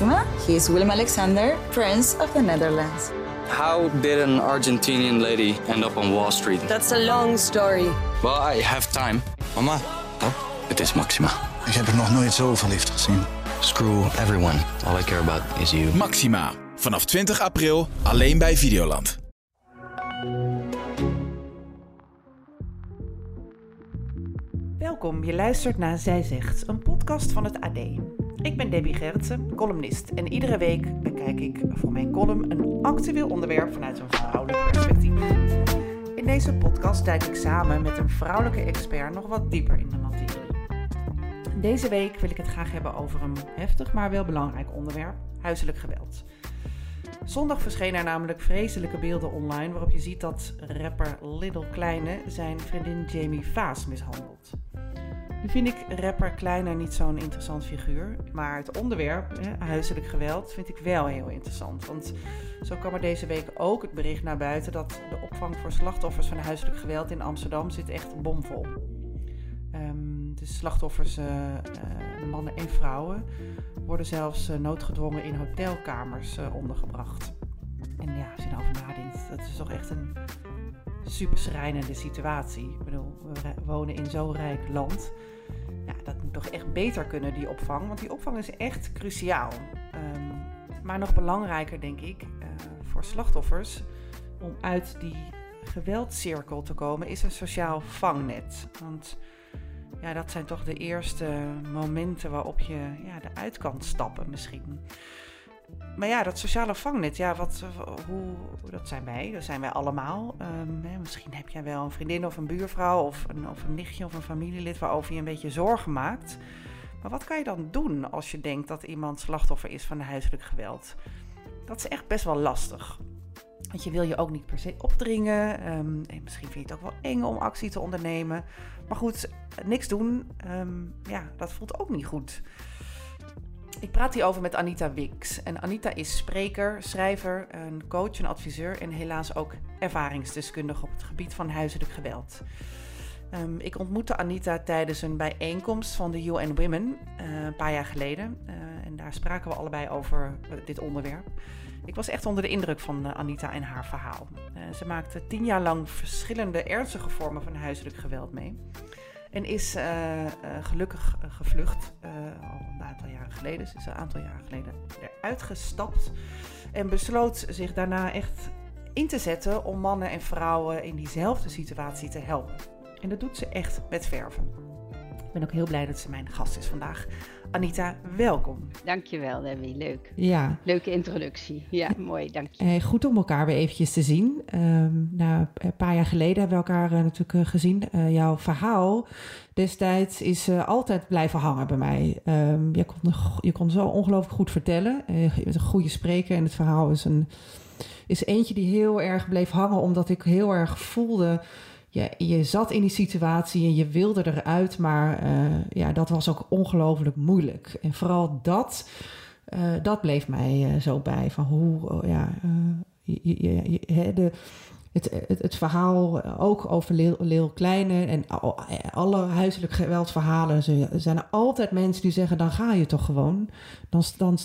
Maxima. He is Willem Alexander, Prince of the Netherlands. How did an Argentinian lady end up on Wall Street? That's a long story. Well, I have time. Mama, het is Maxima. Ik heb er nog nooit zo verliefd gezien. Screw everyone. All I care about is you. Maxima. Vanaf 20 april alleen bij Videoland. Welkom, je luistert naar Zij Zegt, een podcast van het AD. Ik ben Debbie Gerritsen, columnist. En iedere week bekijk ik voor mijn column een actueel onderwerp vanuit een vrouwelijk perspectief. In deze podcast duik ik samen met een vrouwelijke expert nog wat dieper in de materie. Deze week wil ik het graag hebben over een heftig, maar wel belangrijk onderwerp: huiselijk geweld. Zondag verschenen er namelijk vreselijke beelden online waarop je ziet dat rapper Little Kleine zijn vriendin Jamie Vaes mishandelt. Nu vind ik rapper Kleine niet zo'n interessant figuur, maar het onderwerp, huiselijk geweld, vind ik wel heel interessant. Want zo kwam er deze week ook het bericht naar buiten dat de opvang voor slachtoffers van huiselijk geweld in Amsterdam zit echt bomvol. Dus slachtoffers, mannen en vrouwen, worden zelfs noodgedwongen in hotelkamers ondergebracht. En ja, als je nou over nadenkt, dat is toch echt een super schrijnende situatie. Ik bedoel, we wonen in zo'n rijk land. Ja, dat moet toch echt beter kunnen, die opvang. Want die opvang is echt cruciaal. Maar nog belangrijker, denk ik, voor slachtoffers, om uit die geweldcirkel te komen, is een sociaal vangnet. Want ja, dat zijn toch de eerste momenten waarop je eruit kan stappen misschien. Maar ja, dat sociale vangnet, dat zijn wij. Dat zijn wij allemaal. Misschien heb jij wel een vriendin of een buurvrouw of een nichtje of een familielid waarover je een beetje zorgen maakt. Maar wat kan je dan doen als je denkt dat iemand slachtoffer is van huiselijk geweld? Dat is echt best wel lastig. Want je wil je ook niet per se opdringen. En misschien vind je het ook wel eng om actie te ondernemen. Maar goed, niks doen, dat voelt ook niet goed. Ik praat hierover met Anita Wicks. En Anita is spreker, schrijver, een coach, een adviseur en helaas ook ervaringsdeskundige op het gebied van huiselijk geweld. Ik ontmoette Anita tijdens een bijeenkomst van de UN Women een paar jaar geleden. En daar spraken we allebei over dit onderwerp. Ik was echt onder de indruk van Anita en haar verhaal. Ze maakte 10 jaar lang verschillende ernstige vormen van huiselijk geweld mee. En is gelukkig gevlucht, al een aantal jaren geleden. Ze is een aantal jaren geleden eruit gestapt. En besloot zich daarna echt in te zetten om mannen en vrouwen in diezelfde situatie te helpen. En dat doet ze echt met verven. Ik ben ook heel blij dat ze mijn gast is vandaag. Anita, welkom. Dankjewel, Debbie. Leuk. Ja. Leuke introductie. Ja, mooi. Dank je. Goed om elkaar weer eventjes te zien. Een paar jaar geleden hebben we elkaar natuurlijk gezien. Jouw verhaal destijds is altijd blijven hangen bij mij. Je kon zo ongelooflijk goed vertellen. Je bent een goede spreker en het verhaal is eentje die heel erg bleef hangen, omdat ik heel erg voelde. Je zat in die situatie en je wilde eruit, maar dat was ook ongelooflijk moeilijk. En vooral dat bleef mij zo bij. Van het verhaal ook over Little Kleine en alle huiselijk geweldverhalen. Er zijn altijd mensen die zeggen, dan ga je toch gewoon.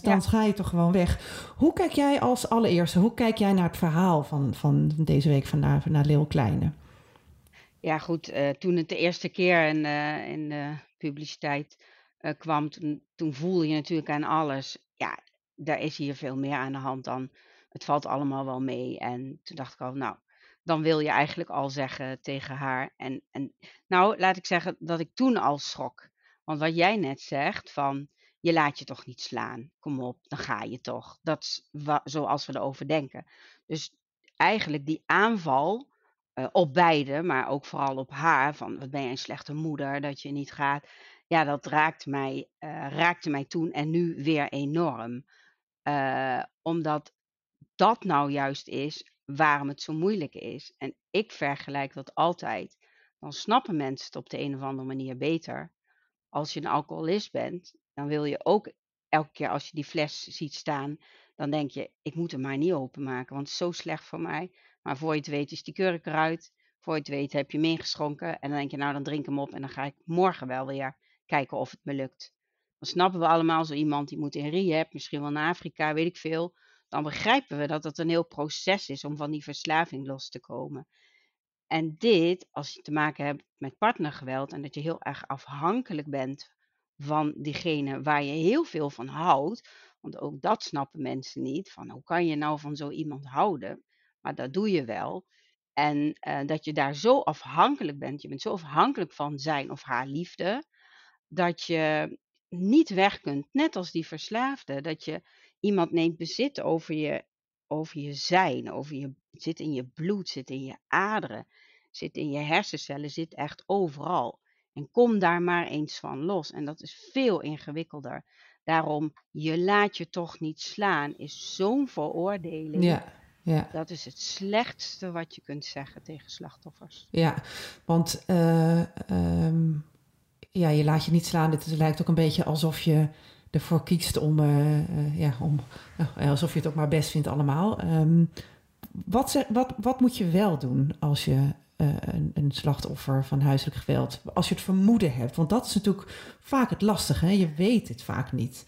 Dan ga je toch gewoon weg. Hoe kijk jij als allereerste, naar het verhaal van deze week naar Little Kleine? Ja goed, toen het de eerste keer in de publiciteit kwam, toen voelde je natuurlijk aan alles. Ja, daar is hier veel meer aan de hand dan. Het valt allemaal wel mee. En toen dacht ik al, nou, dan wil je eigenlijk al zeggen tegen haar. En nou, laat ik zeggen dat ik toen al schrok. Want wat jij net zegt van, je laat je toch niet slaan. Kom op, dan ga je toch. Dat is zoals we erover denken. Dus eigenlijk die aanval. Op beide, maar ook vooral op haar. Van, wat ben je een slechte moeder, dat je niet gaat. Ja, dat raakte mij toen en nu weer enorm. Omdat dat nou juist is waarom het zo moeilijk is. En ik vergelijk dat altijd. Dan snappen mensen het op de een of andere manier beter. Als je een alcoholist bent, dan wil je ook elke keer als je die fles ziet staan, dan denk je, ik moet hem maar niet openmaken, want het is zo slecht voor mij. Maar voor je het weet is die kurk eruit. Voor je het weet heb je hem ingeschonken. En dan denk je, nou dan drink hem op en dan ga ik morgen wel weer kijken of het me lukt. Dan snappen we allemaal, zo iemand die moet in rehab, misschien wel naar Afrika, weet ik veel. Dan begrijpen we dat dat een heel proces is om van die verslaving los te komen. En dit, als je te maken hebt met partnergeweld en dat je heel erg afhankelijk bent van diegene waar je heel veel van houdt. Want ook dat snappen mensen niet. Van hoe kan je nou van zo iemand houden? Maar dat doe je wel. En dat je daar zo afhankelijk bent. Je bent zo afhankelijk van zijn of haar liefde. Dat je niet weg kunt. Net als die verslaafde. Dat je iemand neemt bezit over je zijn. Zit in je bloed, zit in je aderen. Zit in je hersencellen, zit echt overal. En kom daar maar eens van los. En dat is veel ingewikkelder. Daarom, je laat je toch niet slaan, is zo'n veroordeling. Ja. Ja. Dat is het slechtste wat je kunt zeggen tegen slachtoffers. Ja, want ja, je laat je niet slaan. Het lijkt ook een beetje alsof je ervoor kiest om... alsof je het ook maar best vindt allemaal. Wat moet je wel doen als je... Een slachtoffer van huiselijk geweld, als je het vermoeden hebt. Want dat is natuurlijk vaak het lastige, hè? Je weet het vaak niet.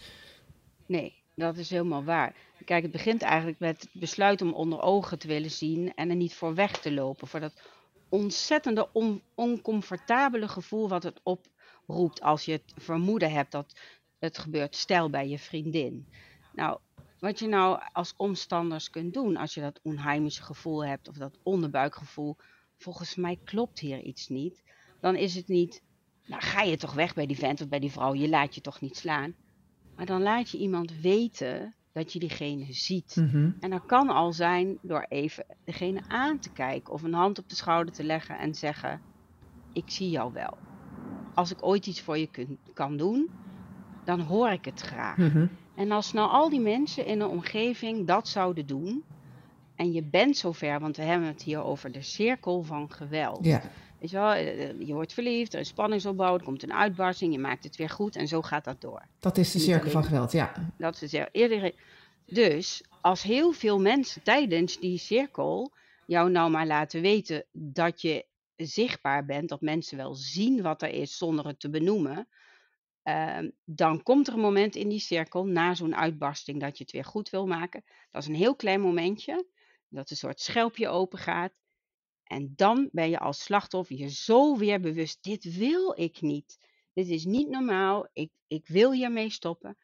Nee, dat is helemaal waar. Kijk, het begint eigenlijk met het besluit om onder ogen te willen zien en er niet voor weg te lopen. Voor dat ontzettende oncomfortabele gevoel wat het oproept als je het vermoeden hebt dat het gebeurt, stel bij je vriendin. Nou, wat je nou als omstanders kunt doen als je dat onheimische gevoel hebt of dat onderbuikgevoel... Volgens mij klopt hier iets niet. Dan is het niet, nou ga je toch weg bij die vent of bij die vrouw, je laat je toch niet slaan. Maar dan laat je iemand weten dat je diegene ziet. Mm-hmm. En dat kan al zijn door even degene aan te kijken of een hand op de schouder te leggen en zeggen, ik zie jou wel. Als ik ooit iets voor je kan doen, dan hoor ik het graag. Mm-hmm. En als nou al die mensen in een omgeving dat zouden doen... En je bent zover, want we hebben het hier over de cirkel van geweld. Ja. Weet je wel, je wordt verliefd, er is spanningsopbouw, er komt een uitbarsting, je maakt het weer goed en zo gaat dat door. Dat is de cirkel van geweld, ja. Dat is eerder. Dus als heel veel mensen tijdens die cirkel jou nou maar laten weten dat je zichtbaar bent, dat mensen wel zien wat er is zonder het te benoemen, dan komt er een moment in die cirkel na zo'n uitbarsting dat je het weer goed wil maken. Dat is een heel klein momentje. Dat een soort schelpje open gaat. En dan ben je als slachtoffer je zo weer bewust. Dit wil ik niet. Dit is niet normaal. Ik wil hiermee stoppen.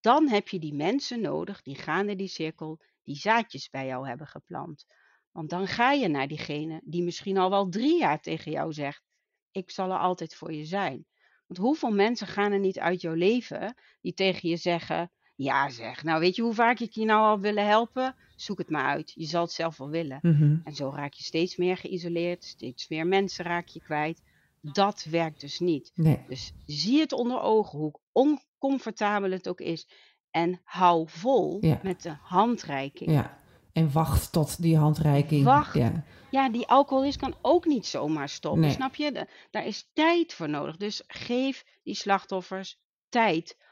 Dan heb je die mensen nodig. Die gaande die cirkel. Die zaadjes bij jou hebben geplant. Want dan ga je naar diegene. Die misschien al wel 3 jaar tegen jou zegt. Ik zal er altijd voor je zijn. Want hoeveel mensen gaan er niet uit jouw leven. Die tegen je zeggen. Ja zeg, nou weet je hoe vaak ik je nou al willen helpen? Zoek het maar uit, je zal het zelf wel willen. Mm-hmm. En zo raak je steeds meer geïsoleerd, steeds meer mensen raak je kwijt. Dat werkt dus niet. Nee. Dus zie het onder ogen, hoe oncomfortabel het ook is. En hou vol met de handreiking. Ja. En wacht tot die handreiking. Wacht. Ja. Ja, die alcoholist kan ook niet zomaar stoppen, nee. Snap je? Daar is tijd voor nodig. Dus geef die slachtoffers tijd.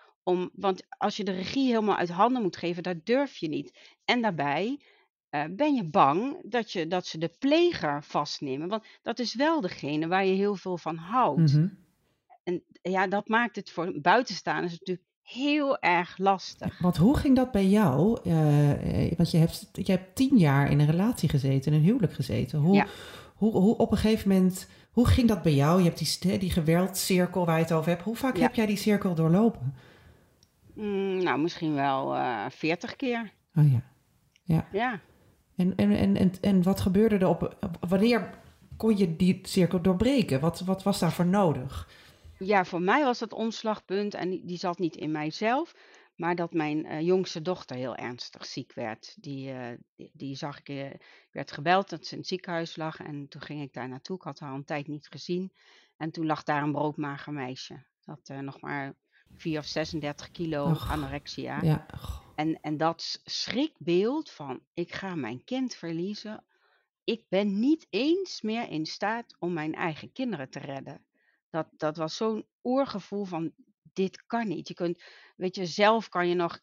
Want als je de regie helemaal uit handen moet geven, dat durf je niet. En daarbij ben je bang dat ze de pleger vastnemen. Want dat is wel degene waar je heel veel van houdt. Mm-hmm. En ja, dat maakt het voor buitenstaanders natuurlijk heel erg lastig. Want hoe ging dat bij jou? Want je hebt 10 jaar in een relatie gezeten, in een huwelijk gezeten. Hoe op een gegeven moment, hoe ging dat bij jou? Je hebt die geweldcirkel waar je het over hebt. Hoe vaak heb jij die cirkel doorlopen? Nou, misschien wel 40 keer. Oh ja. Ja. En wat gebeurde er wanneer kon je die cirkel doorbreken? Wat was daarvoor nodig? Ja, voor mij was dat omslagpunt. En die zat niet in mijzelf. Maar dat mijn jongste dochter heel ernstig ziek werd. Die zag ik. Werd gebeld dat ze in het ziekenhuis lag. En toen ging ik daar naartoe. Ik had haar al een tijd niet gezien. En toen lag daar een broodmager meisje. Dat nog maar... 4 of 36 kilo anorexia. Ja. En dat schrikbeeld van ik ga mijn kind verliezen. Ik ben niet eens meer in staat om mijn eigen kinderen te redden. Dat was zo'n oergevoel van dit kan niet. Zelf kan je nog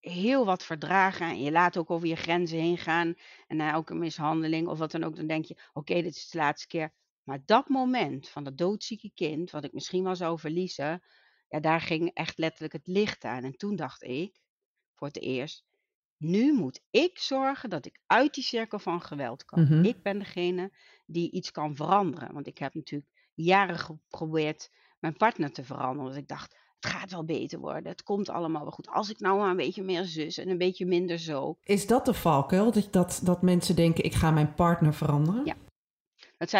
heel wat verdragen. En je laat ook over je grenzen heen gaan. En na elke mishandeling of wat dan ook. Dan denk je oké, dit is de laatste keer. Maar dat moment van dat doodzieke kind. Wat ik misschien wel zou verliezen. ja, daar ging echt letterlijk het licht aan. En toen dacht ik, voor het eerst, nu moet ik zorgen dat ik uit die cirkel van geweld kan. Mm-hmm. Ik ben degene die iets kan veranderen. Want ik heb natuurlijk jaren geprobeerd mijn partner te veranderen. Want ik dacht, het gaat wel beter worden. Het komt allemaal wel goed. Als ik nou maar een beetje meer zus en een beetje minder zo. Is dat de valkuil? Dat mensen denken, ik ga mijn partner veranderen? Ja. Het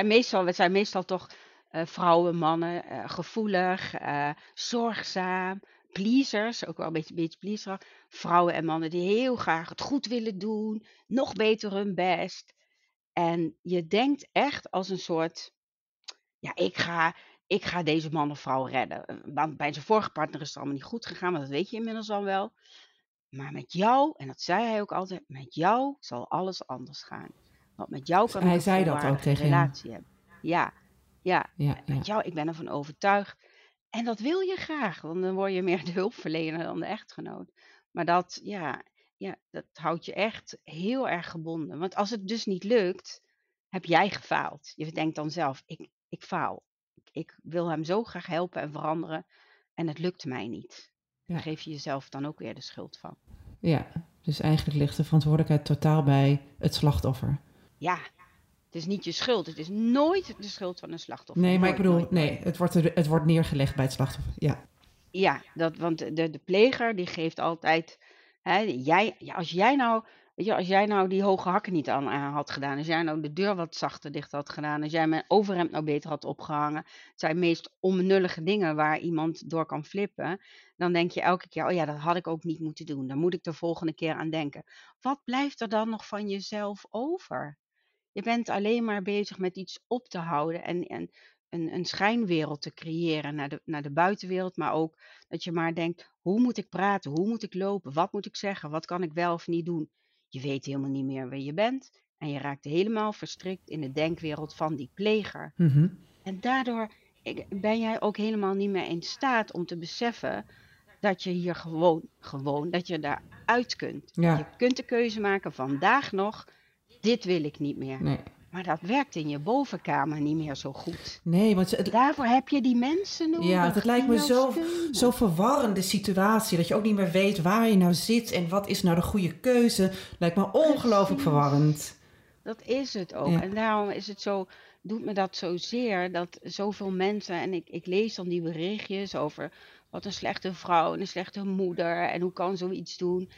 zijn meestal toch vrouwen, mannen, gevoelig, zorgzaam, pleasers, ook wel een beetje pleaserig. Vrouwen en mannen die heel graag het goed willen doen, nog beter hun best. En je denkt echt als een soort, ja, ik ga deze man of vrouw redden. Want bij zijn vorige partner is het allemaal niet goed gegaan, maar dat weet je inmiddels al wel. Maar met jou, en dat zei hij ook altijd, met jou zal alles anders gaan. Want met jou kan ik een relatie hebben. Ja. Met jou, ik ben ervan overtuigd. En dat wil je graag, want dan word je meer de hulpverlener dan de echtgenoot. Maar dat houdt je echt heel erg gebonden. Want als het dus niet lukt, heb jij gefaald. Je denkt dan zelf, ik faal. Ik wil hem zo graag helpen en veranderen. En het lukt mij niet. Ja. Daar geef je jezelf dan ook weer de schuld van. Ja, dus eigenlijk ligt de verantwoordelijkheid totaal bij het slachtoffer. Ja, het is niet je schuld. Het is nooit de schuld van een slachtoffer. Nee, maar nooit, ik bedoel, het wordt neergelegd bij het slachtoffer. Ja, want de pleger die geeft altijd... Hè, als jij nou die hoge hakken niet aan had gedaan, als jij nou de deur wat zachter dicht had gedaan, als jij mijn overhemd nou beter had opgehangen, het zijn meest onnullige dingen waar iemand door kan flippen, dan denk je elke keer, oh ja, dat had ik ook niet moeten doen. Dan moet ik de volgende keer aan denken. Wat blijft er dan nog van jezelf over? Je bent alleen maar bezig met iets op te houden en een schijnwereld te creëren naar de buitenwereld, maar ook dat je maar denkt, hoe moet ik praten, hoe moet ik lopen, wat moet ik zeggen, wat kan ik wel of niet doen? Je weet helemaal niet meer wie je bent. En je raakt helemaal verstrikt in de denkwereld van die pleger. Mm-hmm. En daardoor ben jij ook helemaal niet meer in staat om te beseffen dat je hier gewoon dat je daar uit kunt. Ja. Je kunt de keuze maken, vandaag nog, dit wil ik niet meer. Nee. Maar dat werkt in je bovenkamer niet meer zo goed. Nee, want daarvoor heb je die mensen nodig. Ja, het lijkt me zo verwarrende situatie. Dat je ook niet meer weet waar je nou zit en wat is nou de goede keuze. Lijkt me ongelooflijk verwarrend. Dat is het ook. Ja. En daarom is het zo, doet me dat zozeer dat zoveel mensen... En ik lees dan die berichtjes over wat een slechte vrouw en een slechte moeder. En hoe kan zoiets doen?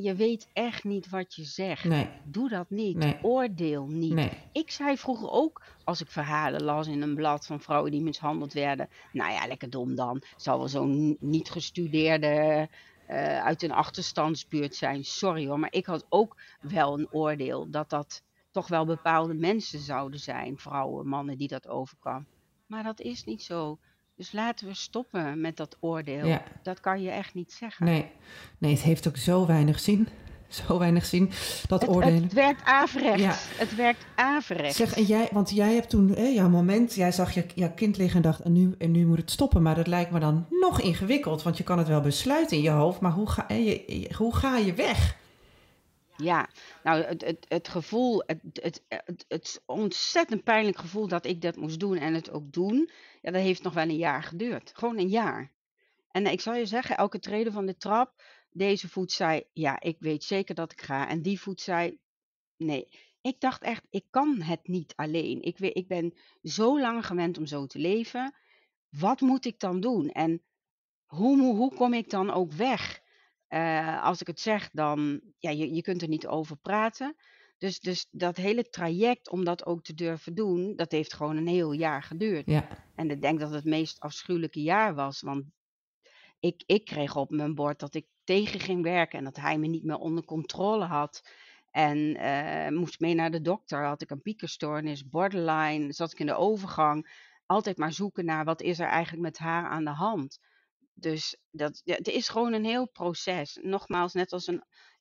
Je weet echt niet wat je zegt. Nee. Doe dat niet. Nee. Oordeel niet. Nee. Ik zei vroeger ook, als ik verhalen las in een blad van vrouwen die mishandeld werden. Nou ja, lekker dom dan. Zal wel zo'n niet gestudeerde uit een achterstandsbuurt zijn. Sorry hoor, maar ik had ook wel een oordeel dat toch wel bepaalde mensen zouden zijn. Vrouwen, mannen die dat overkwam. Maar dat is niet zo. Dus laten we stoppen met dat oordeel. Ja. Dat kan je echt niet zeggen. Nee, het heeft ook zo weinig zin. Zo weinig zin, dat oordelen. Het werkt averechts. Ja. Het werkt averechts. Zeg, want jij hebt toen jouw moment... Jij zag jouw kind liggen en dacht, en nu moet het stoppen. Maar dat lijkt me dan nog ingewikkeld. Want je kan het wel besluiten in je hoofd. Maar hoe ga je weg? Ja, nou het gevoel, het ontzettend pijnlijk gevoel dat ik dat moest doen en het ook doen, ja, dat heeft nog wel een jaar geduurd. Gewoon een jaar. En ik zal je zeggen, elke trede van de trap, deze voet zei, ja, ik weet zeker dat ik ga. En die voet zei, nee. Ik dacht echt, ik kan het niet alleen. Ik ben zo lang gewend om zo te leven. Wat moet ik dan doen? En hoe kom ik dan ook weg? Als ik het zeg, dan... Ja, je kunt er niet over praten. Dus dat hele traject om dat ook te durven doen... dat heeft gewoon een heel jaar geduurd. Ja. En ik denk dat het meest afschuwelijke jaar was. Want ik kreeg op mijn bord dat ik tegen ging werken... en dat hij me niet meer onder controle had. En moest mee naar de dokter. Had ik een piekerstoornis, borderline. Zat ik in de overgang. Altijd maar zoeken naar wat is er eigenlijk met haar aan de hand. Dus het is gewoon een heel proces. Nogmaals, net als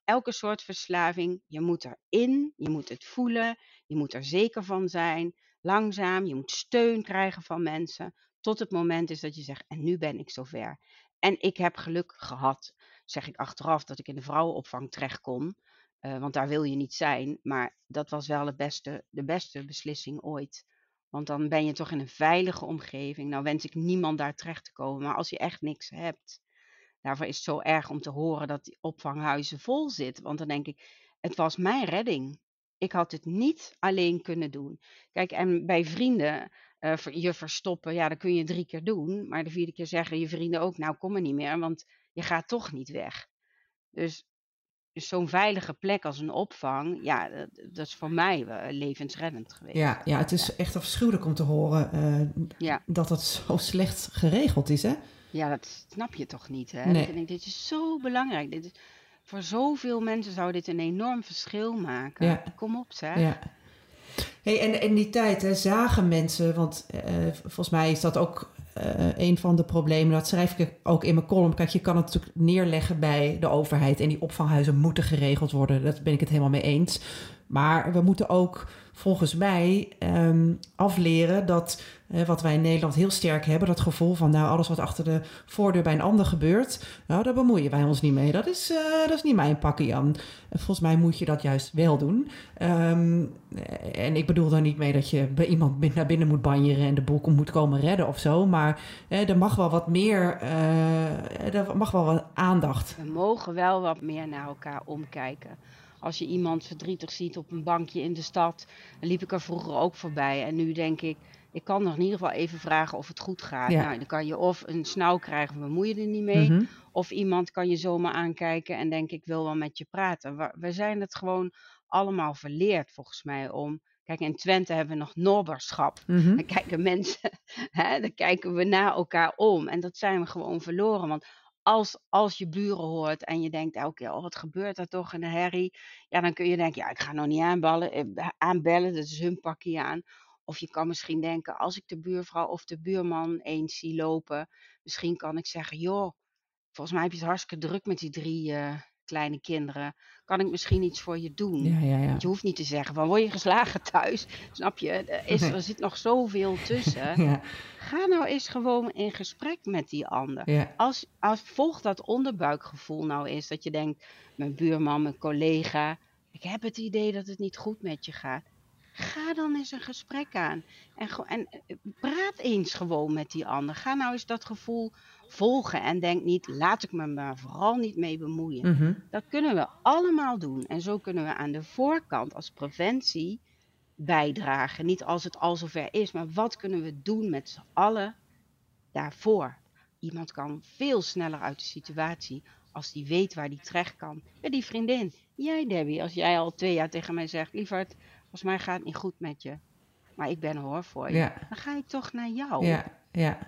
elke soort verslaving. Je moet erin, je moet het voelen, je moet er zeker van zijn. Langzaam, je moet steun krijgen van mensen. Tot het moment is dat je zegt, en nu ben ik zover. En ik heb geluk gehad, zeg ik achteraf, dat ik in de vrouwenopvang terecht kon. Want daar wil je niet zijn. Maar dat was wel de beste beslissing ooit. Want dan ben je toch in een veilige omgeving. Nou wens ik niemand daar terecht te komen. Maar als je echt niks hebt. Daarvoor is het zo erg om te horen dat die opvanghuizen vol zitten. Want dan denk ik, het was mijn redding. Ik had het niet alleen kunnen doen. Kijk, en bij vrienden je verstoppen, ja, dat kun je 3 keer doen. Maar de 4e keer zeggen je vrienden ook, nou kom er niet meer, want je gaat toch niet weg. Dus zo'n veilige plek als een opvang, ja, dat is voor mij levensreddend geweest. Ja, het is echt afschuwelijk om te horen dat het zo slecht geregeld is, hè? Ja, dat snap je toch niet, hè? Nee. Ik denk, dit is zo belangrijk. Voor zoveel mensen zou dit een enorm verschil maken. Ja. Kom op, zeg. Ja. Hey, en in die tijd, hè, zagen mensen, want volgens mij is dat ook een van de problemen. Dat schrijf ik ook in mijn column. Kijk, je kan het natuurlijk neerleggen bij de overheid. En die opvanghuizen moeten geregeld worden. Daar ben ik het helemaal mee eens. Maar we moeten ook volgens mij afleren dat wat wij in Nederland heel sterk hebben, dat gevoel van nou alles wat achter de voordeur bij een ander gebeurt, nou daar bemoeien wij ons niet mee. Dat is niet mijn pakje, Jan. Volgens mij moet je dat juist wel doen. En ik bedoel daar niet mee dat je bij iemand naar binnen moet banjeren en de boel moet komen redden of zo. Maar er mag wel wat meer, er mag wel wat aandacht. We mogen wel wat meer naar elkaar omkijken. Als je iemand verdrietig ziet op een bankje in de stad, dan liep ik er vroeger ook voorbij. En nu denk ik, ik kan nog in ieder geval even vragen of het goed gaat. Ja. Nou, dan kan je of een snauw krijgen, bemoei je er niet mee. Mm-hmm. Of iemand kan je zomaar aankijken en denken, ik wil wel met je praten. We zijn het gewoon allemaal verleerd volgens mij om... Kijk, in Twente hebben we nog nobberschap. Mm-hmm. Dan kijken mensen, dan kijken we naar elkaar om. En dat zijn we gewoon verloren, want... Als je buren hoort en je denkt elke keer, oh wat gebeurt er toch in de herrie. Ja, dan kun je denken, ja ik ga nog niet aanbellen, dat is hun pakje aan. Of je kan misschien denken, als ik de buurvrouw of de buurman eens zie lopen. Misschien kan ik zeggen, joh, volgens mij heb je het hartstikke druk met die 3 kleine kinderen. Kan ik misschien iets voor je doen? Ja. Want je hoeft niet te zeggen, van word je geslagen thuis? Snap je, er zit nog zoveel tussen. Ja. Ga nou eens gewoon in gesprek met die ander. Ja. Als volg dat onderbuikgevoel nou eens, dat je denkt, mijn buurman, mijn collega, ik heb het idee dat het niet goed met je gaat. Ga dan eens een gesprek aan. En praat eens gewoon met die ander. Ga nou eens dat gevoel volgen. En denk niet, laat ik me maar vooral niet mee bemoeien. Mm-hmm. Dat kunnen we allemaal doen. En zo kunnen we aan de voorkant als preventie bijdragen. Niet als het al zover is. Maar wat kunnen we doen met z'n allen daarvoor? Iemand kan veel sneller uit de situatie als die weet waar die terecht kan. Bij die vriendin. Jij Debbie, als jij al 2 jaar tegen mij zegt, lieverd... Volgens mij gaat het niet goed met je. Maar ik ben hoor voor je. Ja. Dan ga ik toch naar jou. Ja.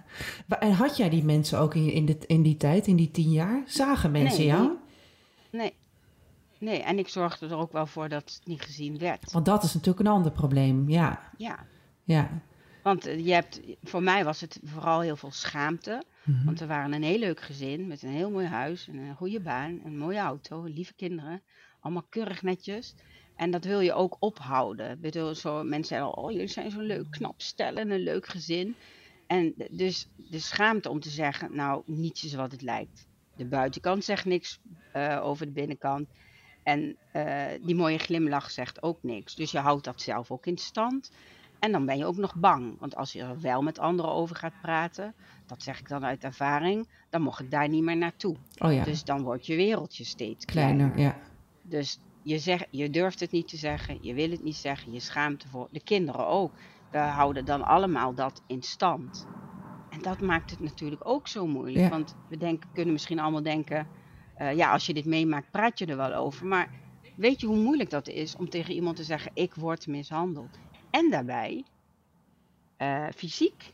En had jij die mensen ook in die tijd, in die 10 jaar? Zagen mensen jou? Nee, en ik zorgde er ook wel voor dat het niet gezien werd. Want dat is natuurlijk een ander probleem, ja. Want voor mij was het vooral heel veel schaamte. Mm-hmm. Want we waren een heel leuk gezin met een heel mooi huis, een goede baan, een mooie auto, lieve kinderen. Allemaal keurig netjes. En dat wil je ook ophouden. Ik bedoel, zo, mensen zeggen al, oh jullie zijn zo'n leuk knap stel en een leuk gezin. En dus de schaamte om te zeggen, nou niets is wat het lijkt. De buitenkant zegt niks over de binnenkant. En die mooie glimlach zegt ook niks. Dus je houdt dat zelf ook in stand. En dan ben je ook nog bang. Want als je er wel met anderen over gaat praten, dat zeg ik dan uit ervaring, dan mocht ik daar niet meer naartoe. Oh ja. Dus dan wordt je wereldje steeds kleiner. Ja. Dus... Je durft het niet te zeggen, je wil het niet zeggen, je schaamt ervoor. De kinderen ook. We houden dan allemaal dat in stand. En dat maakt het natuurlijk ook zo moeilijk. Ja. Want we kunnen misschien allemaal denken, als je dit meemaakt praat je er wel over. Maar weet je hoe moeilijk dat is om tegen iemand te zeggen, ik word mishandeld. En daarbij, fysiek,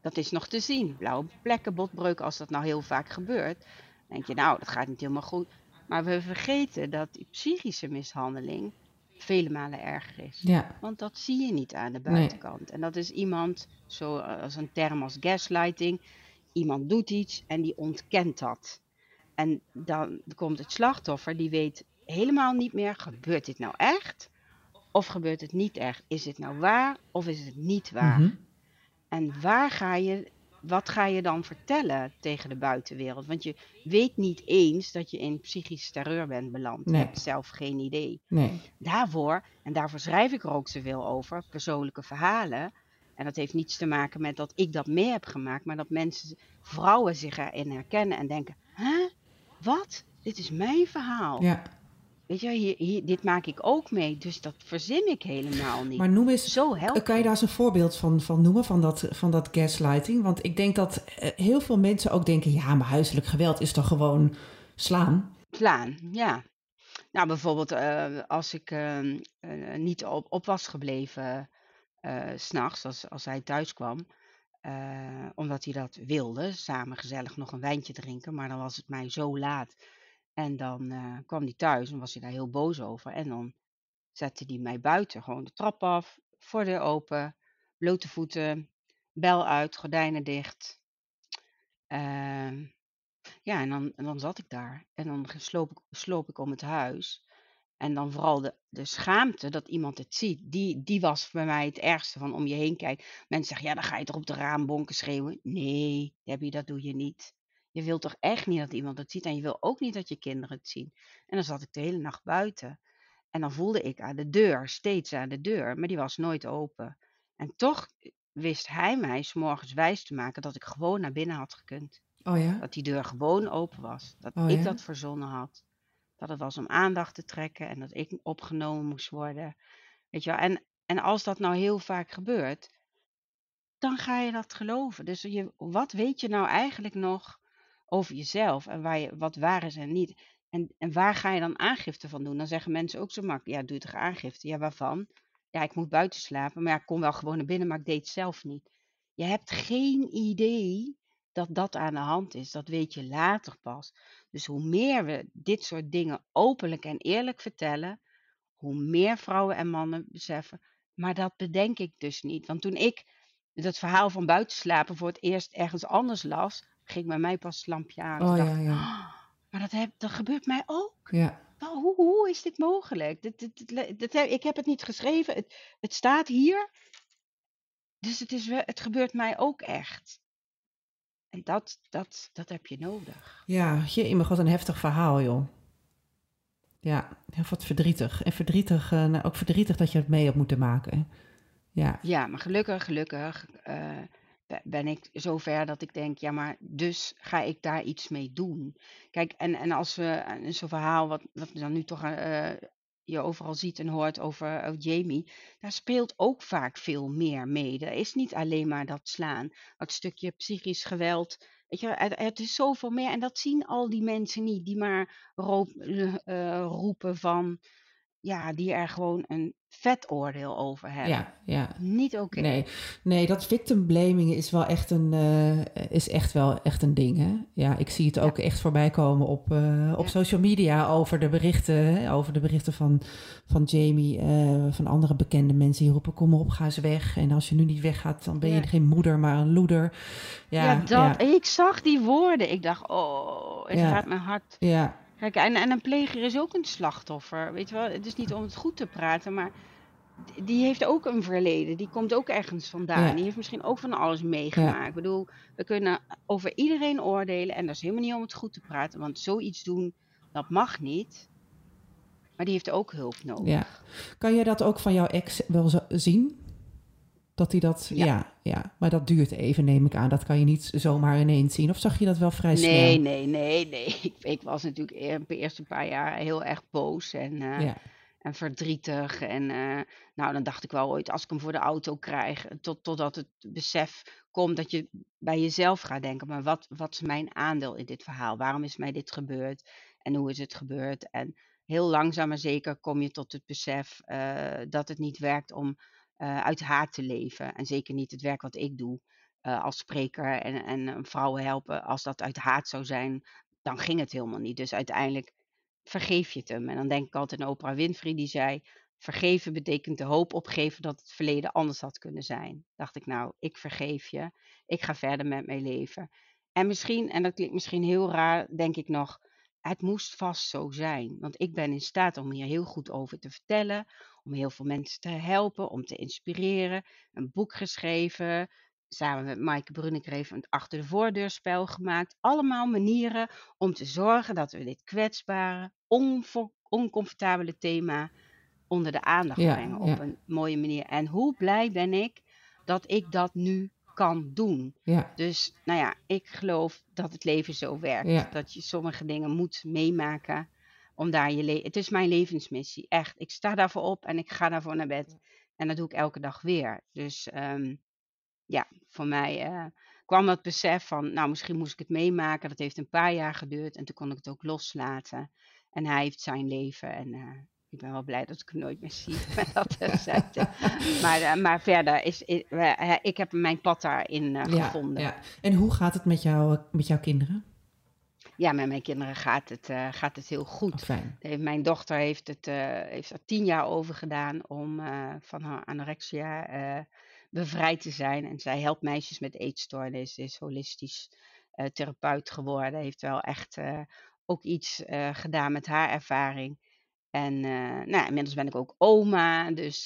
dat is nog te zien. Blauwe plekken, botbreuken, als dat nou heel vaak gebeurt. Dan denk je, nou dat gaat niet helemaal goed. Maar we vergeten dat die psychische mishandeling vele malen erger is. Ja. Want dat zie je niet aan de buitenkant. Nee. En dat is iemand, zoals een term als gaslighting. Iemand doet iets en die ontkent dat. En dan komt het slachtoffer, die weet helemaal niet meer, gebeurt dit nou echt? Of gebeurt het niet echt? Is dit nou waar of is het niet waar? Mm-hmm. En wat ga je dan vertellen tegen de buitenwereld? Want je weet niet eens dat je in psychisch terreur bent beland. Nee. Je hebt zelf geen idee. Nee. Daarvoor schrijf ik er ook zoveel over, persoonlijke verhalen. En dat heeft niets te maken met dat ik dat mee heb gemaakt, maar dat mensen, vrouwen zich erin herkennen en denken, hè, wat? Dit is mijn verhaal. Ja. Weet je, dit maak ik ook mee, dus dat verzin ik helemaal niet. Maar noem eens, zo helpt. Kan je daar eens een voorbeeld van noemen, van dat gaslighting? Want ik denk dat heel veel mensen ook denken, ja, maar huiselijk geweld is toch gewoon slaan? Slaan, ja. Nou, bijvoorbeeld als ik niet op was gebleven 's nachts, als hij thuis kwam, omdat hij dat wilde, samen gezellig nog een wijntje drinken, maar dan was het mij zo laat. En dan kwam hij thuis en was hij daar heel boos over. En dan zette hij mij buiten, gewoon de trap af, voordeur open, blote voeten, bel uit, gordijnen dicht. Ja, en dan zat ik daar. En dan sloop ik om het huis. En dan vooral de schaamte dat iemand het ziet. Die was bij mij het ergste van om je heen kijken. Mensen zeggen, ja, dan ga je toch op de raambonken schreeuwen. Nee, Debbie, dat doe je niet. Je wilt toch echt niet dat iemand het ziet. En je wil ook niet dat je kinderen het zien. En dan zat ik de hele nacht buiten. En dan voelde ik aan de deur, steeds aan de deur. Maar die was nooit open. En toch wist hij mij 's morgens wijs te maken dat ik gewoon naar binnen had gekund. Oh ja? Dat die deur gewoon open was. Dat ik dat verzonnen had. Dat het was om aandacht te trekken. En dat ik opgenomen moest worden. Weet je wel? En als dat nou heel vaak gebeurt, dan ga je dat geloven. Dus wat weet je nou eigenlijk nog over jezelf en wat waar is en niet. En waar ga je dan aangifte van doen? Dan zeggen mensen ook zo makkelijk, ja, doe toch aangifte? Ja, waarvan? Ja, ik moet buiten slapen, maar ja, ik kon wel gewoon naar binnen, maar ik deed het zelf niet. Je hebt geen idee dat aan de hand is. Dat weet je later pas. Dus hoe meer we dit soort dingen openlijk en eerlijk vertellen, hoe meer vrouwen en mannen beseffen. Maar dat bedenk ik dus niet. Want toen ik dat verhaal van buiten slapen voor het eerst ergens anders las, ging bij mij pas het lampje aan. Oh, ik dacht, ja. Oh, maar dat gebeurt mij ook. Ja. Hoe is dit mogelijk? Ik heb het niet geschreven. Het staat hier. Dus het gebeurt mij ook echt. En dat heb je nodig. Ja, jemig, wat een heftig verhaal, joh. Ja, wat verdrietig. En verdrietig, ook verdrietig dat je het mee hebt moeten maken. Ja, maar gelukkig... ben ik zover dat ik denk, ja, maar dus ga ik daar iets mee doen. Kijk, en als we zo'n verhaal, wat dan nu toch je overal ziet en hoort over Jamie, daar speelt ook vaak veel meer mee. Er is niet alleen maar dat slaan, dat stukje psychisch geweld. Weet je, het is zoveel meer en dat zien al die mensen niet, die maar roepen van, ja, die er gewoon een vet oordeel over hebben. Ja. Niet oké. Nee, dat victim blaming is wel echt een ding, hè? Ja, ik zie het ook echt voorbij komen op social media over de berichten, hè? Over de berichten van Jamie, van andere bekende mensen die roepen, kom maar op, ga eens weg. En als je nu niet weggaat, dan ben je geen moeder, maar een loeder. Ja. Ik zag die woorden. Ik dacht, oh, het gaat mijn hart. Ja. Kijk, en een pleger is ook een slachtoffer, weet je wel. Het is niet om het goed te praten, maar die heeft ook een verleden. Die komt ook ergens vandaan. Ja. Die heeft misschien ook van alles meegemaakt. Ja. Ik bedoel, we kunnen over iedereen oordelen en dat is helemaal niet om het goed te praten. Want zoiets doen, dat mag niet. Maar die heeft ook hulp nodig. Ja. Kan je dat ook van jouw ex wel zien? Dat hij dat, ja, maar dat duurt even, neem ik aan. Dat kan je niet zomaar ineens zien. Of zag je dat wel vrij snel? Nee. Ik was natuurlijk de eerste paar jaar heel erg boos en verdrietig. En nou, dan dacht ik wel ooit, als ik hem voor de auto krijg, totdat het besef komt dat je bij jezelf gaat denken, maar wat is mijn aandeel in dit verhaal? Waarom is mij dit gebeurd? En hoe is het gebeurd? En heel langzaam maar zeker kom je tot het besef dat het niet werkt om uit haat te leven. En zeker niet het werk wat ik doe als spreker en vrouwen helpen. Als dat uit haat zou zijn, dan ging het helemaal niet. Dus uiteindelijk vergeef je het hem. En dan denk ik altijd aan Oprah Winfrey die zei, vergeven betekent de hoop opgeven dat het verleden anders had kunnen zijn. Dacht ik, nou, ik vergeef je. Ik ga verder met mijn leven. En misschien, en dat klinkt misschien heel raar, denk ik nog, het moest vast zo zijn. Want ik ben in staat om hier heel goed over te vertellen, om heel veel mensen te helpen, om te inspireren. Een boek geschreven, samen met Maaike Brunnenkreven een achter de voordeurspel gemaakt. Allemaal manieren om te zorgen dat we dit kwetsbare, oncomfortabele thema onder de aandacht brengen op een mooie manier. En hoe blij ben ik dat ik dat nu kan doen. Ja. Dus nou ja, ik geloof dat het leven zo werkt. Ja. Dat je sommige dingen moet meemaken. Om daar het is mijn levensmissie, echt. Ik sta daarvoor op en ik ga daarvoor naar bed. En dat doe ik elke dag weer. Dus ja, voor mij kwam dat besef van, nou, misschien moest ik het meemaken. Dat heeft een paar jaar geduurd en toen kon ik het ook loslaten. En hij heeft zijn leven en ik ben wel blij dat ik hem nooit meer zie. Maar verder, ik heb mijn pad daarin gevonden. Ja. En hoe gaat het met jouw kinderen? Ja, met mijn kinderen gaat het heel goed. Oh, mijn dochter heeft er 10 jaar over gedaan om van haar anorexia bevrijd te zijn. En zij helpt meisjes met eetstoornis. Ze is holistisch therapeut geworden. Heeft wel echt ook iets gedaan met haar ervaring. En nou, inmiddels ben ik ook oma. Dus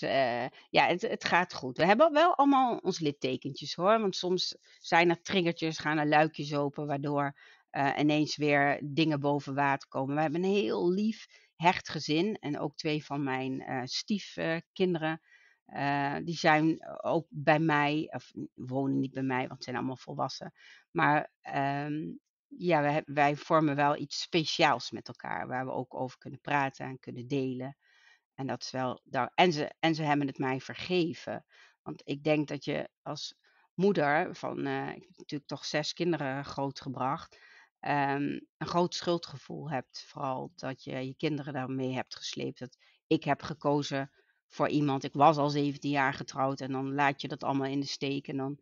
ja, het gaat goed. We hebben wel allemaal ons littekentjes hoor. Want soms zijn er triggertjes, gaan er luikjes open, waardoor ineens weer dingen boven water komen. We hebben een heel lief, hecht gezin. En ook 2 van mijn stiefkinderen. Die zijn ook bij mij. Of wonen niet bij mij, want ze zijn allemaal volwassen. Maar ja, wij vormen wel iets speciaals met elkaar. Waar we ook over kunnen praten en kunnen delen. En dat is wel. En ze hebben het mij vergeven. Want ik denk dat je als moeder van. Ik heb natuurlijk toch 6 kinderen grootgebracht. Een groot schuldgevoel hebt. Vooral dat je kinderen daarmee hebt gesleept. Dat ik heb gekozen voor iemand. Ik was al 17 jaar getrouwd. En dan laat je dat allemaal in de steek. En dan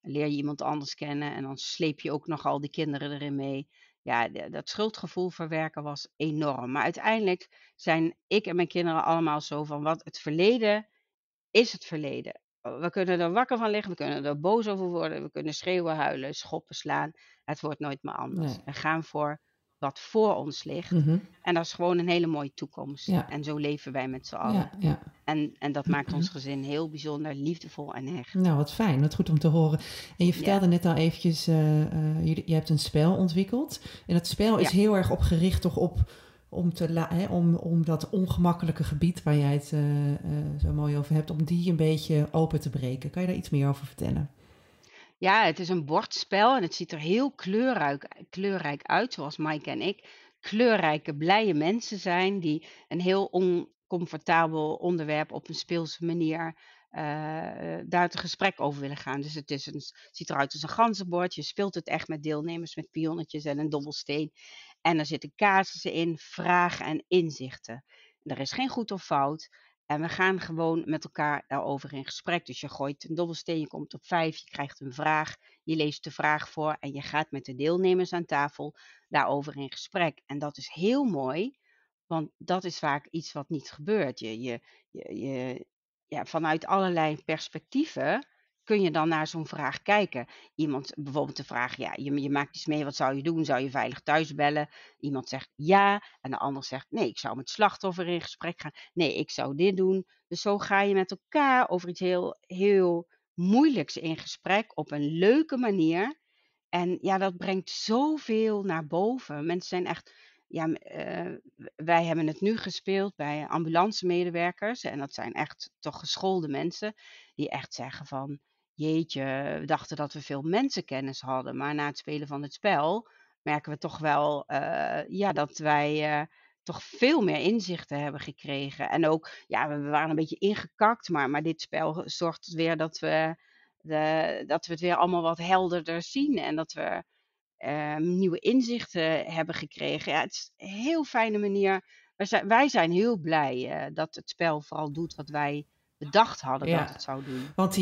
leer je iemand anders kennen. En dan sleep je ook nog al die kinderen erin mee. Ja, dat schuldgevoel verwerken was enorm. Maar uiteindelijk zijn ik en mijn kinderen allemaal zo van. Wat het verleden is het verleden. We kunnen er wakker van liggen, we kunnen er boos over worden, we kunnen schreeuwen, huilen, schoppen, slaan. Het wordt nooit meer anders. Nee. We gaan voor wat voor ons ligt. Mm-hmm. En dat is gewoon een hele mooie toekomst. Ja. En zo leven wij met z'n allen. Ja, ja. En dat maakt ons gezin heel bijzonder, liefdevol en hecht. Nou, wat fijn. Wat goed om te horen. En je vertelde net al eventjes, je hebt een spel ontwikkeld. En dat spel is heel erg opgericht toch op... Om dat ongemakkelijke gebied waar jij het zo mooi over hebt, om die een beetje open te breken. Kan je daar iets meer over vertellen? Ja, het is een bordspel en het ziet er heel kleurrijk uit, zoals Maaike en ik. Kleurrijke, blije mensen zijn die een heel oncomfortabel onderwerp op een speelse manier daar het gesprek over willen gaan. Dus het is ziet eruit als een ganzenbord. Je speelt het echt met deelnemers, met pionnetjes en een dobbelsteen. En er zitten casussen in, vragen en inzichten. Er is geen goed of fout. En we gaan gewoon met elkaar daarover in gesprek. Dus je gooit een dobbelsteen, je komt op 5, je krijgt een vraag. Je leest de vraag voor en je gaat met de deelnemers aan tafel daarover in gesprek. En dat is heel mooi, want dat is vaak iets wat niet gebeurt. Vanuit allerlei perspectieven kun je dan naar zo'n vraag kijken. Iemand bijvoorbeeld de vraag, ja, je maakt iets mee, wat zou je doen? Zou je veilig thuis bellen? Iemand zegt ja, en de ander zegt nee, ik zou met slachtoffer in gesprek gaan. Nee, ik zou dit doen. Dus zo ga je met elkaar over iets heel, heel moeilijks in gesprek op een leuke manier. En ja, dat brengt zoveel naar boven. Mensen zijn echt, wij hebben het nu gespeeld bij ambulancemedewerkers. En dat zijn echt toch geschoolde mensen die echt zeggen van, jeetje, we dachten dat we veel mensenkennis hadden. Maar na het spelen van het spel merken we toch wel dat wij toch veel meer inzichten hebben gekregen. En ook, ja, we waren een beetje ingekakt. Maar dit spel zorgt weer dat we het weer allemaal wat helderder zien. En dat we nieuwe inzichten hebben gekregen. Ja, het is een heel fijne manier. Wij zijn heel blij dat het spel vooral doet wat wij bedacht hadden dat het zou doen. Want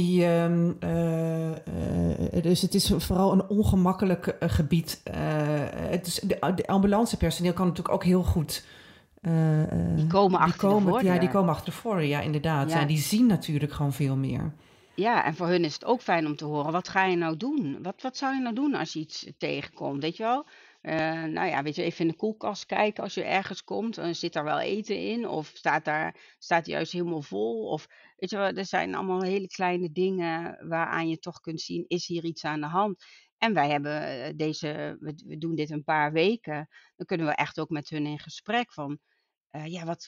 dus het is vooral een ongemakkelijk gebied. De ambulancepersoneel kan natuurlijk ook heel goed. Die komen achter voor, ja, inderdaad. Ja. En die zien natuurlijk gewoon veel meer. Ja, en voor hun is het ook fijn om te horen. Wat ga je nou doen? Wat zou je nou doen als je iets tegenkomt, weet je wel? Even in de koelkast kijken als je ergens komt. Zit daar wel eten in? Of staat die juist helemaal vol? Of, weet je wel, er zijn allemaal hele kleine dingen waaraan je toch kunt zien, is hier iets aan de hand? En wij hebben we doen dit een paar weken. Dan kunnen we echt ook met hun in gesprek van,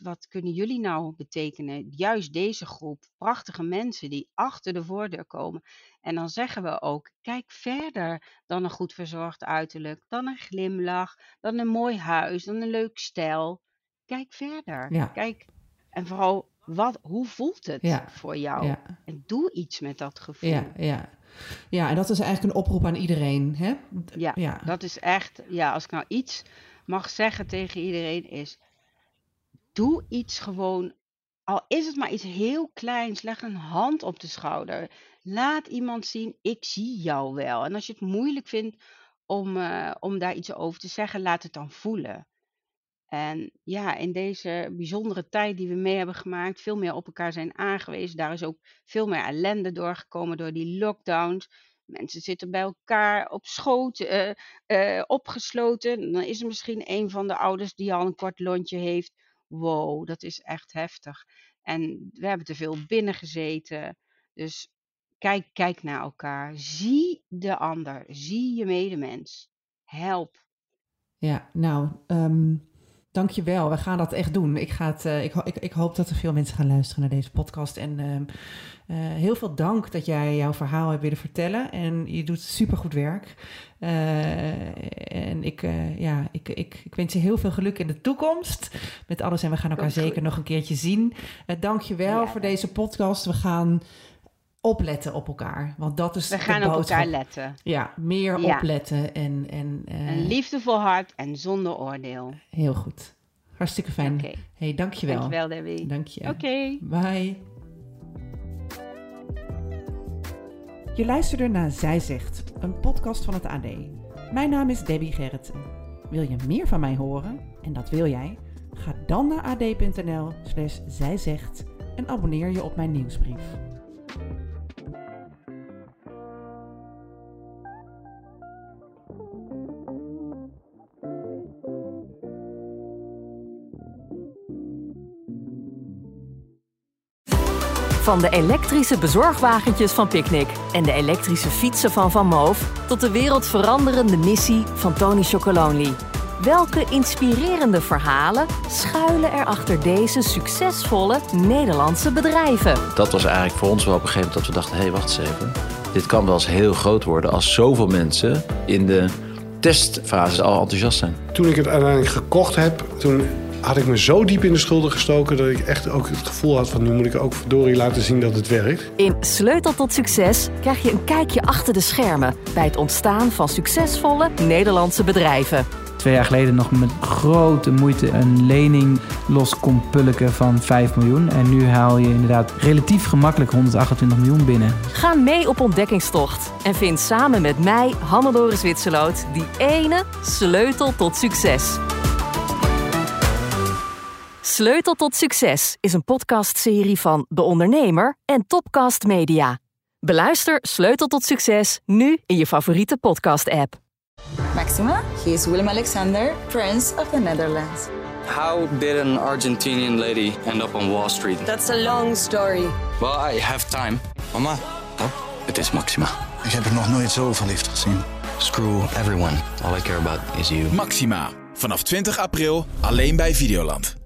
wat kunnen jullie nou betekenen? Juist deze groep prachtige mensen die achter de voordeur komen. En dan zeggen we ook, kijk verder dan een goed verzorgd uiterlijk, dan een glimlach, dan een mooi huis, dan een leuk stijl. Kijk verder. Ja. Kijk, en vooral, hoe voelt het voor jou? Ja. En doe iets met dat gevoel. Ja, en dat is eigenlijk een oproep aan iedereen. Hè? Ja, dat is echt, als ik nou iets mag zeggen tegen iedereen is, doe iets gewoon, al is het maar iets heel kleins, leg een hand op de schouder. Laat iemand zien, ik zie jou wel. En als je het moeilijk vindt om daar iets over te zeggen, laat het dan voelen. En ja, in deze bijzondere tijd die we mee hebben gemaakt, veel meer op elkaar zijn aangewezen. Daar is ook veel meer ellende doorgekomen door die lockdowns. Mensen zitten bij elkaar op schoot, opgesloten. Dan is er misschien een van de ouders die al een kort lontje heeft. Wow, dat is echt heftig. En we hebben te veel binnen gezeten. Dus kijk naar elkaar. Zie de ander. Zie je medemens. Help. Ja, nou, dankjewel. We gaan dat echt doen. Ik hoop dat er veel mensen gaan luisteren naar deze podcast. En heel veel dank dat jij jouw verhaal hebt willen vertellen. En je doet supergoed werk. En ik wens je heel veel geluk in de toekomst met alles. En we gaan elkaar zeker nog een keertje zien. Dankjewel voor deze podcast. We gaan opletten op elkaar, want dat is de boodschap. We gaan op elkaar letten. Ja, meer opletten. En liefdevol hart en zonder oordeel. Heel goed. Hartstikke fijn. Okay. Hey, dankjewel. Dankjewel, Debbie. Dank je. Oké. Bye. Je luisterde naar Zij Zegt, een podcast van het AD. Mijn naam is Debbie Gerritsen. Wil je meer van mij horen? En dat wil jij? Ga dan naar ad.nl/zijzegt en abonneer je op mijn nieuwsbrief. Van de elektrische bezorgwagentjes van Picnic en de elektrische fietsen van VanMoof tot de wereldveranderende missie van Tony Chocolonely. Welke inspirerende verhalen schuilen er achter deze succesvolle Nederlandse bedrijven? Dat was eigenlijk voor ons wel op een gegeven moment dat we dachten, hey, wacht eens even. Dit kan wel eens heel groot worden als zoveel mensen in de testfase al enthousiast zijn. Toen ik het uiteindelijk gekocht heb, had ik me zo diep in de schulden gestoken dat ik echt ook het gevoel had van nu moet ik ook verdorie laten zien dat het werkt. In Sleutel tot Succes krijg je een kijkje achter de schermen bij het ontstaan van succesvolle Nederlandse bedrijven. 2 jaar geleden nog met grote moeite een lening los kon pulken van 5 miljoen. En nu haal je inderdaad relatief gemakkelijk 128 miljoen binnen. Ga mee op ontdekkingstocht en vind samen met mij, Hannelore Zwitserloot, die ene sleutel tot succes. Sleutel tot Succes is een podcastserie van De Ondernemer en Topcast Media. Beluister Sleutel tot Succes nu in je favoriete podcast-app. Maxima, he is Willem Alexander, Prince of the Netherlands. How did an Argentinian lady end up on Wall Street? That's a long story. Well, I have time. Mama, het is Maxima. Ik heb er nog nooit zo verliefd gezien. Screw everyone. All I care about is you. Maxima, vanaf 20 april alleen bij Videoland.